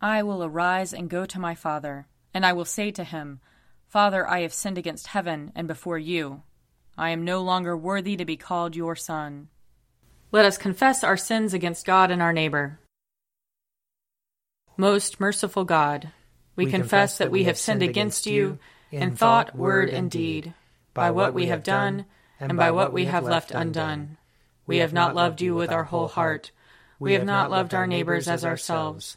I will arise and go to my father, and I will say to him, Father, I have sinned against heaven and before you. I am no longer worthy to be called your son. Let us confess our sins against God and our neighbor. Most merciful God, we confess that we have sinned against you in thought, word, and deed, by what we have done and by what we have left undone. We have not loved you with our whole heart. We have not loved our neighbors as ourselves.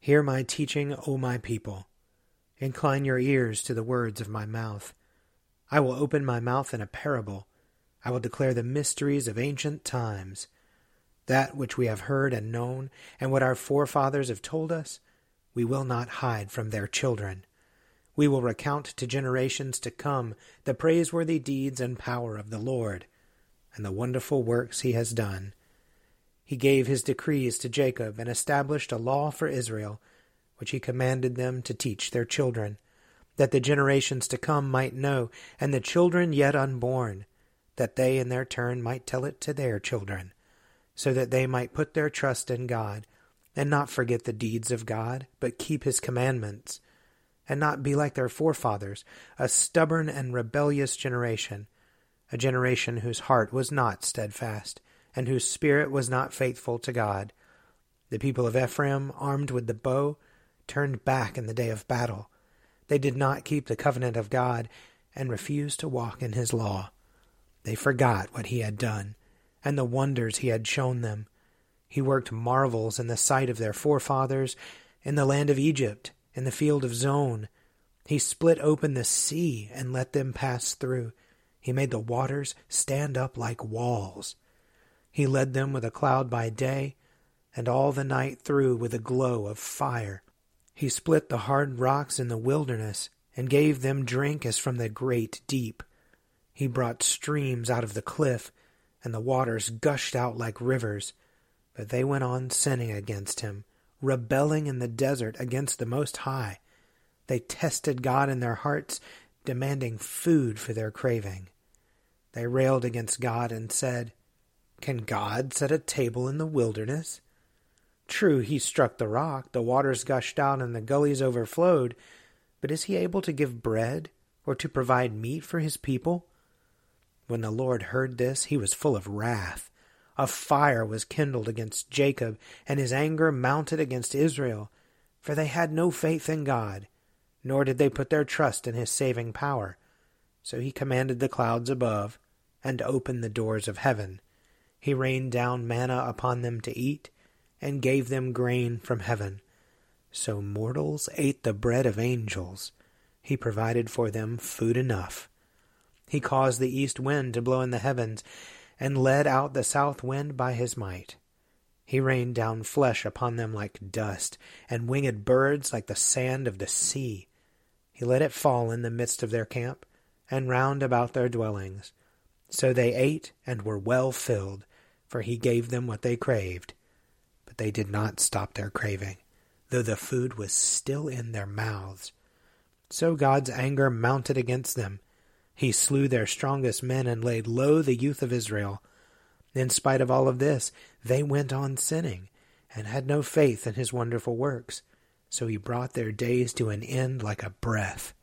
Hear my teaching, O my people. Incline your ears to the words of my mouth. I will open my mouth in a parable. I will declare the mysteries of ancient times. That which we have heard and known, and what our forefathers have told us, we will not hide from their children. We will recount to generations to come the praiseworthy deeds and power of the Lord, and the wonderful works he has done. He gave his decrees to Jacob and established a law for Israel, which he commanded them to teach their children, that the generations to come might know, and the children yet unborn, that they in their turn might tell it to their children, so that they might put their trust in God, and not forget the deeds of God, but keep his commandments, and not be like their forefathers, a stubborn and rebellious generation, a generation whose heart was not steadfast, and whose spirit was not faithful to God. The people of Ephraim, armed with the bow, turned back in the day of battle. They did not keep the covenant of God, and refused to walk in his law. They forgot what he had done, and the wonders he had shown them. He worked marvels in the sight of their forefathers, in the land of Egypt, in the field of Zon. He split open the sea and let them pass through. He made the waters stand up like walls. He led them with a cloud by day, and all the night through with a glow of fire. He split the hard rocks in the wilderness, and gave them drink as from the great deep. He brought streams out of the cliff, and the waters gushed out like rivers. But they went on sinning against him, rebelling in the desert against the Most High. They tested God in their hearts, demanding food for their craving. They railed against God and said, Can God set a table in the wilderness? True, he struck the rock, the waters gushed out, and the gullies overflowed, but is he able to give bread or to provide meat for his people? When the Lord heard this, he was full of wrath. A fire was kindled against Jacob, and his anger mounted against Israel, for they had no faith in God, nor did they put their trust in his saving power. So he commanded the clouds above, and opened the doors of heaven. He rained down manna upon them to eat, and gave them grain from heaven. So mortals ate the bread of angels. He provided for them food enough. He caused the east wind to blow in the heavens, and led out the south wind by his might. He rained down flesh upon them like dust, and winged birds like the sand of the sea. He let it fall in the midst of their camp, and round about their dwellings. So they ate and were well filled, for he gave them what they craved. But they did not stop their craving, though the food was still in their mouths. So God's anger mounted against them. He slew their strongest men and laid low the youth of Israel. In spite of all of this, they went on sinning and had no faith in his wonderful works. So he brought their days to an end like a breath,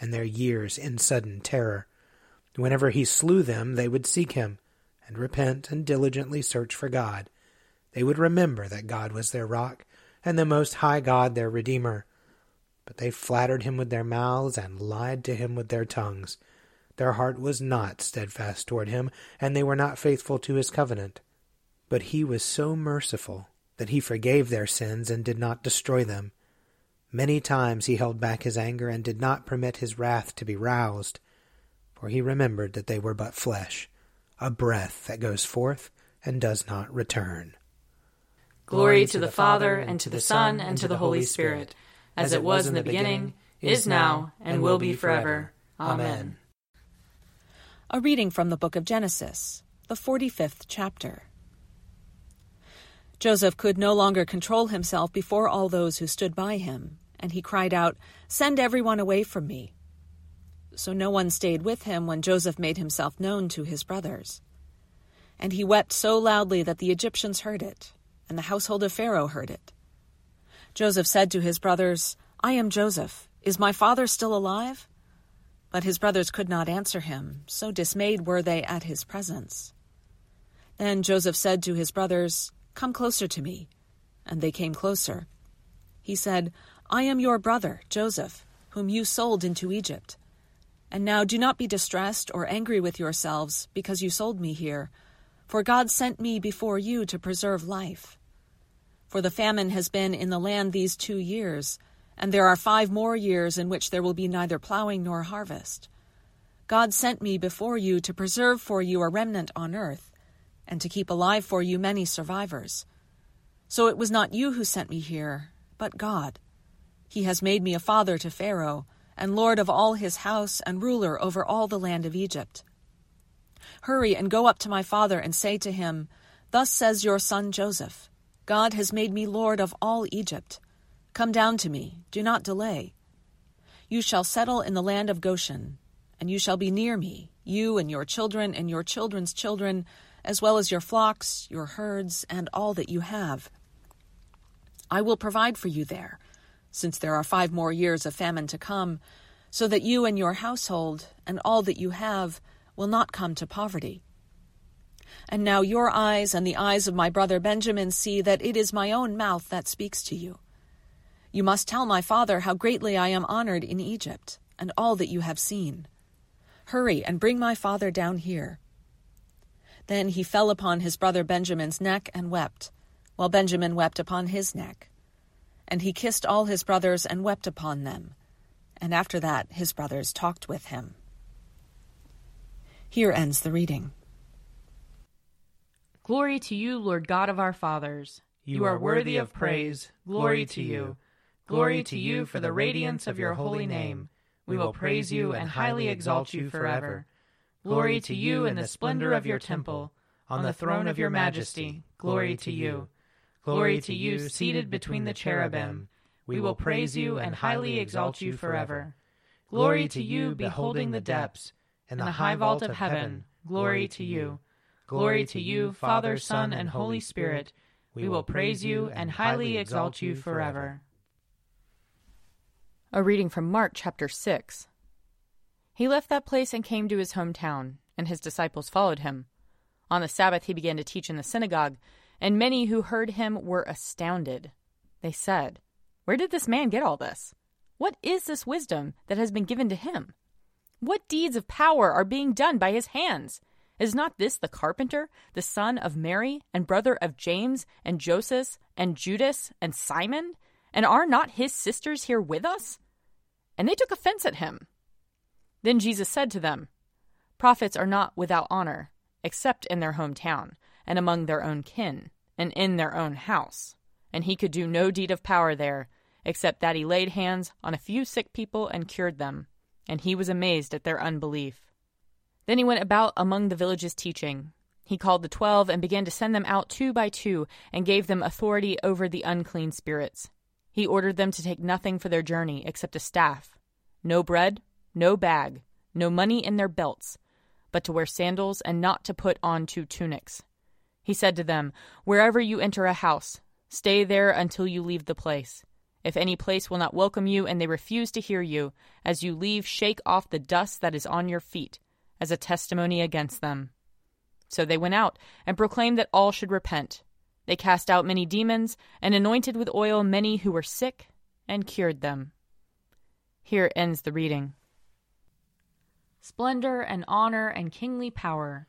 and their years in sudden terror. Whenever he slew them, they would seek him, and repent and diligently search for God. They would remember that God was their rock, and the Most High God their Redeemer. But they flattered him with their mouths and lied to him with their tongues. Their heart was not steadfast toward him, and they were not faithful to his covenant. But he was so merciful that he forgave their sins and did not destroy them. Many times he held back his anger and did not permit his wrath to be roused, for he remembered that they were but flesh, a breath that goes forth and does not return. Glory to the Father, and to the Son, and to the Holy Spirit, as it was in the beginning, is now, and will be forever. Amen. A reading from the book of Genesis, the 45th chapter. Joseph could no longer control himself before all those who stood by him, and he cried out, "Send everyone away from me." So no one stayed with him when Joseph made himself known to his brothers. And he wept so loudly that the Egyptians heard it, and the household of Pharaoh heard it. Joseph said to his brothers, "I am Joseph. Is my father still alive?" But his brothers could not answer him, so dismayed were they at his presence. Then Joseph said to his brothers, "Come closer to me." And they came closer. He said, "I am your brother, Joseph, whom you sold into Egypt. And now do not be distressed or angry with yourselves because you sold me here, for God sent me before you to preserve life. For the famine has been in the land these 2 years, and there are 5 more years in which there will be neither plowing nor harvest. God sent me before you to preserve for you a remnant on earth, and to keep alive for you many survivors. So it was not you who sent me here, but God. He has made me a father to Pharaoh, and lord of all his house, and ruler over all the land of Egypt. Hurry and go up to my father and say to him, "Thus says your son Joseph, God has made me lord of all Egypt. Come down to me, do not delay. You shall settle in the land of Goshen, and you shall be near me, you and your children's children, as well as your flocks, your herds, and all that you have. I will provide for you there, since there are 5 more years of famine to come, so that you and your household, and all that you have, will not come to poverty. And now your eyes and the eyes of my brother Benjamin see that it is my own mouth that speaks to you. You must tell my father how greatly I am honored in Egypt, and all that you have seen. Hurry and bring my father down here." Then he fell upon his brother Benjamin's neck and wept, while Benjamin wept upon his neck. And he kissed all his brothers and wept upon them. And after that his brothers talked with him. Here ends the reading. Glory to you, Lord God of our fathers. You are worthy of praise. Glory to you. Glory to you for the radiance of your holy name. We will praise you and highly exalt you forever. Glory to you in the splendor of your temple. On the throne of your majesty, glory to you. Glory to you seated between the cherubim. We will praise you and highly exalt you forever. Glory to you beholding the depths and the high vault of heaven. Glory to you. Glory to you, Father, Son, and Holy Spirit. We will praise you and highly exalt you forever. A reading from Mark chapter 6. He left that place and came to his hometown, and his disciples followed him. On the Sabbath he began to teach in the synagogue, and many who heard him were astounded. They said, "Where did this man get all this? What is this wisdom that has been given to him? What deeds of power are being done by his hands? Is not this the carpenter, the son of Mary, and brother of James, and Joseph, and Judas, and Simon? And are not his sisters here with us?" And they took offense at him. Then Jesus said to them, "Prophets are not without honor, except in their hometown, and among their own kin, and in their own house." And he could do no deed of power there, except that he laid hands on a few sick people and cured them. And he was amazed at their unbelief. Then he went about among the villages teaching. He called the 12 and began to send them out 2 by 2, and gave them authority over the unclean spirits. He ordered them to take nothing for their journey except a staff, no bread, no bag, no money in their belts, but to wear sandals and not to put on two tunics. He said to them, "Wherever you enter a house, stay there until you leave the place. If any place will not welcome you and they refuse to hear you, as you leave, shake off the dust that is on your feet as a testimony against them." So they went out and proclaimed that all should repent. They cast out many demons and anointed with oil many who were sick and cured them. Here ends the reading. Splendor and honor and kingly power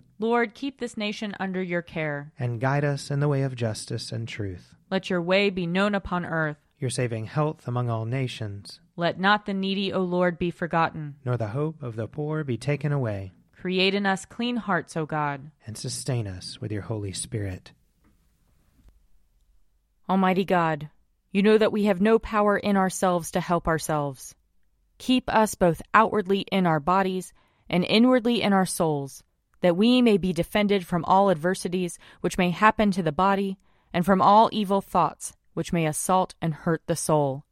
Lord, keep this nation under your care. And guide us in the way of justice and truth. Let your way be known upon earth. Your saving health among all nations. Let not the needy, O Lord, be forgotten. Nor the hope of the poor be taken away. Create in us clean hearts, O God. And sustain us with your Holy Spirit. Almighty God, you know that we have no power in ourselves to help ourselves. Keep us both outwardly in our bodies and inwardly in our souls, that we may be defended from all adversities which may happen to the body, and from all evil thoughts which may assault and hurt the soul.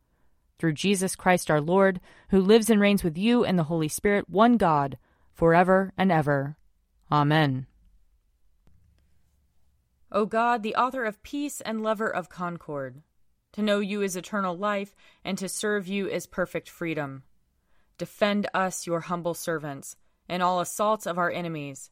Through Jesus Christ our Lord, who lives and reigns with you and the Holy Spirit, one God, forever and ever. Amen. O God, the author of peace and lover of concord, to know you is eternal life, and to serve you is perfect freedom. Defend us, your humble servants, in all assaults of our enemies,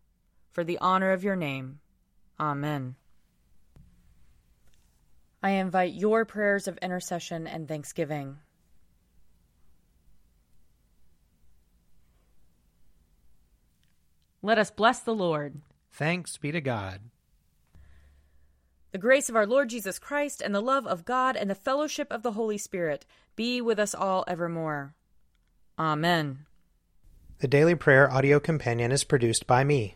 For the honor of your name. Amen. I invite your prayers of intercession and thanksgiving. Let us bless the Lord. Thanks be to God. The grace of our Lord Jesus Christ and the love of God and the fellowship of the Holy Spirit be with us all evermore. Amen. The Daily Prayer Audio Companion is produced by me,